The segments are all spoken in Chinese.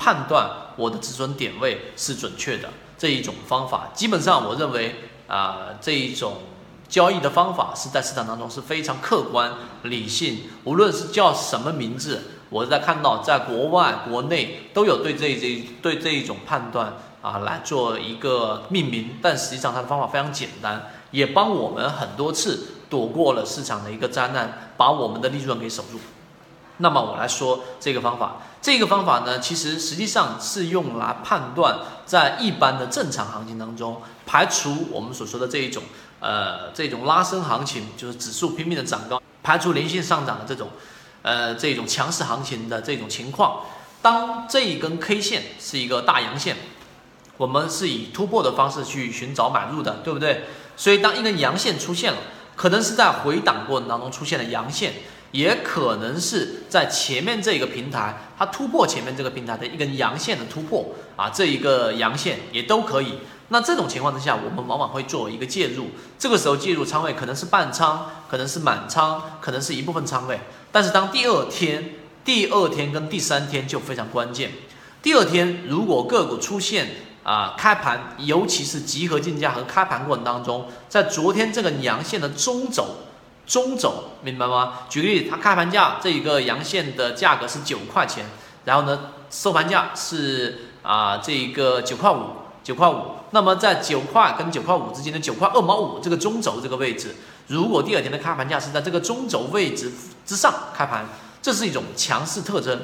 判断我的止损点位是准确的这一种方法。基本上我认为这一种交易的方法是在市场当中是非常客观理性，无论是叫什么名字，我在看到在国外国内都有对这一种判断来做一个命名，但实际上它的方法非常简单，也帮我们很多次躲过了市场的一个灾难，把我们的利润给守住。那么我来说这个方法呢，其实实际上是用来判断在一般的正常行情当中，排除我们所说的这种拉升行情，就是指数拼命的涨高，排除连续上涨的这种强势行情的这种情况。当这一根 K 线是一个大阳线，我们是以突破的方式去寻找买入的，对不对？所以当一根阳线出现了，可能是在回档过程当中出现的阳线，也可能是在前面这个平台它突破前面这个平台的一根阳线的突破这一个阳线也都可以。那这种情况之下，我们往往会做一个介入，这个时候介入仓位可能是半仓，可能是满仓，可能是一部分仓位。但是当第二天跟第三天就非常关键。第二天如果个股出现开盘，尤其是集合竞价和开盘过程当中，在昨天这个阳线的中轴，明白吗？举个例子，它开盘价这一个阳线的价格是9块钱，然后呢收盘价是这一个9块5，那么在9块跟9块5之间的9块2毛5这个中轴这个位置，如果第二天的开盘价是在这个中轴位置之上开盘，这是一种强势特征。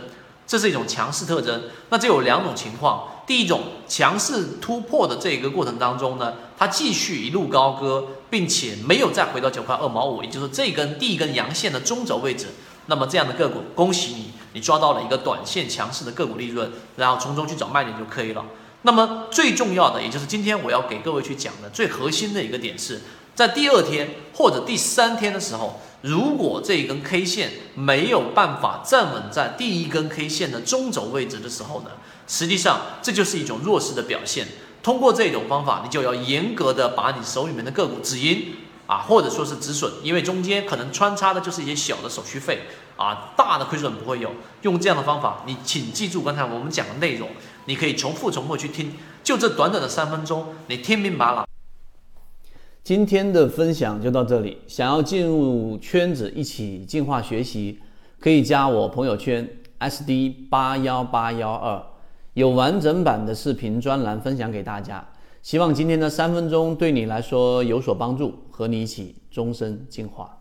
那这有两种情况，第一种，强势突破的这个过程当中呢，它继续一路高歌，并且没有再回到9块2毛5，也就是这根第一根阳线的中轴位置，那么这样的个股恭喜你，你抓到了一个短线强势的个股利润，然后从中去找卖点就可以了。那么最重要的，也就是今天我要给各位去讲的最核心的一个点是，在第二天或者第三天的时候，如果这一根 K 线没有办法站稳在第一根 K 线的中轴位置的时候呢，实际上这就是一种弱势的表现。通过这种方法，你就要严格的把你手里面的个股止盈或者说是止损，因为中间可能穿插的就是一些小的手续费大的亏损不会有。用这样的方法，你请记住刚才我们讲的内容，你可以重复去听，就这短短的3分钟，你听明白了。今天的分享就到这里，想要进入圈子一起进化学习，可以加我朋友圈 SD81812，有完整版的视频专栏分享给大家。希望今天的3分钟对你来说有所帮助，和你一起终身进化。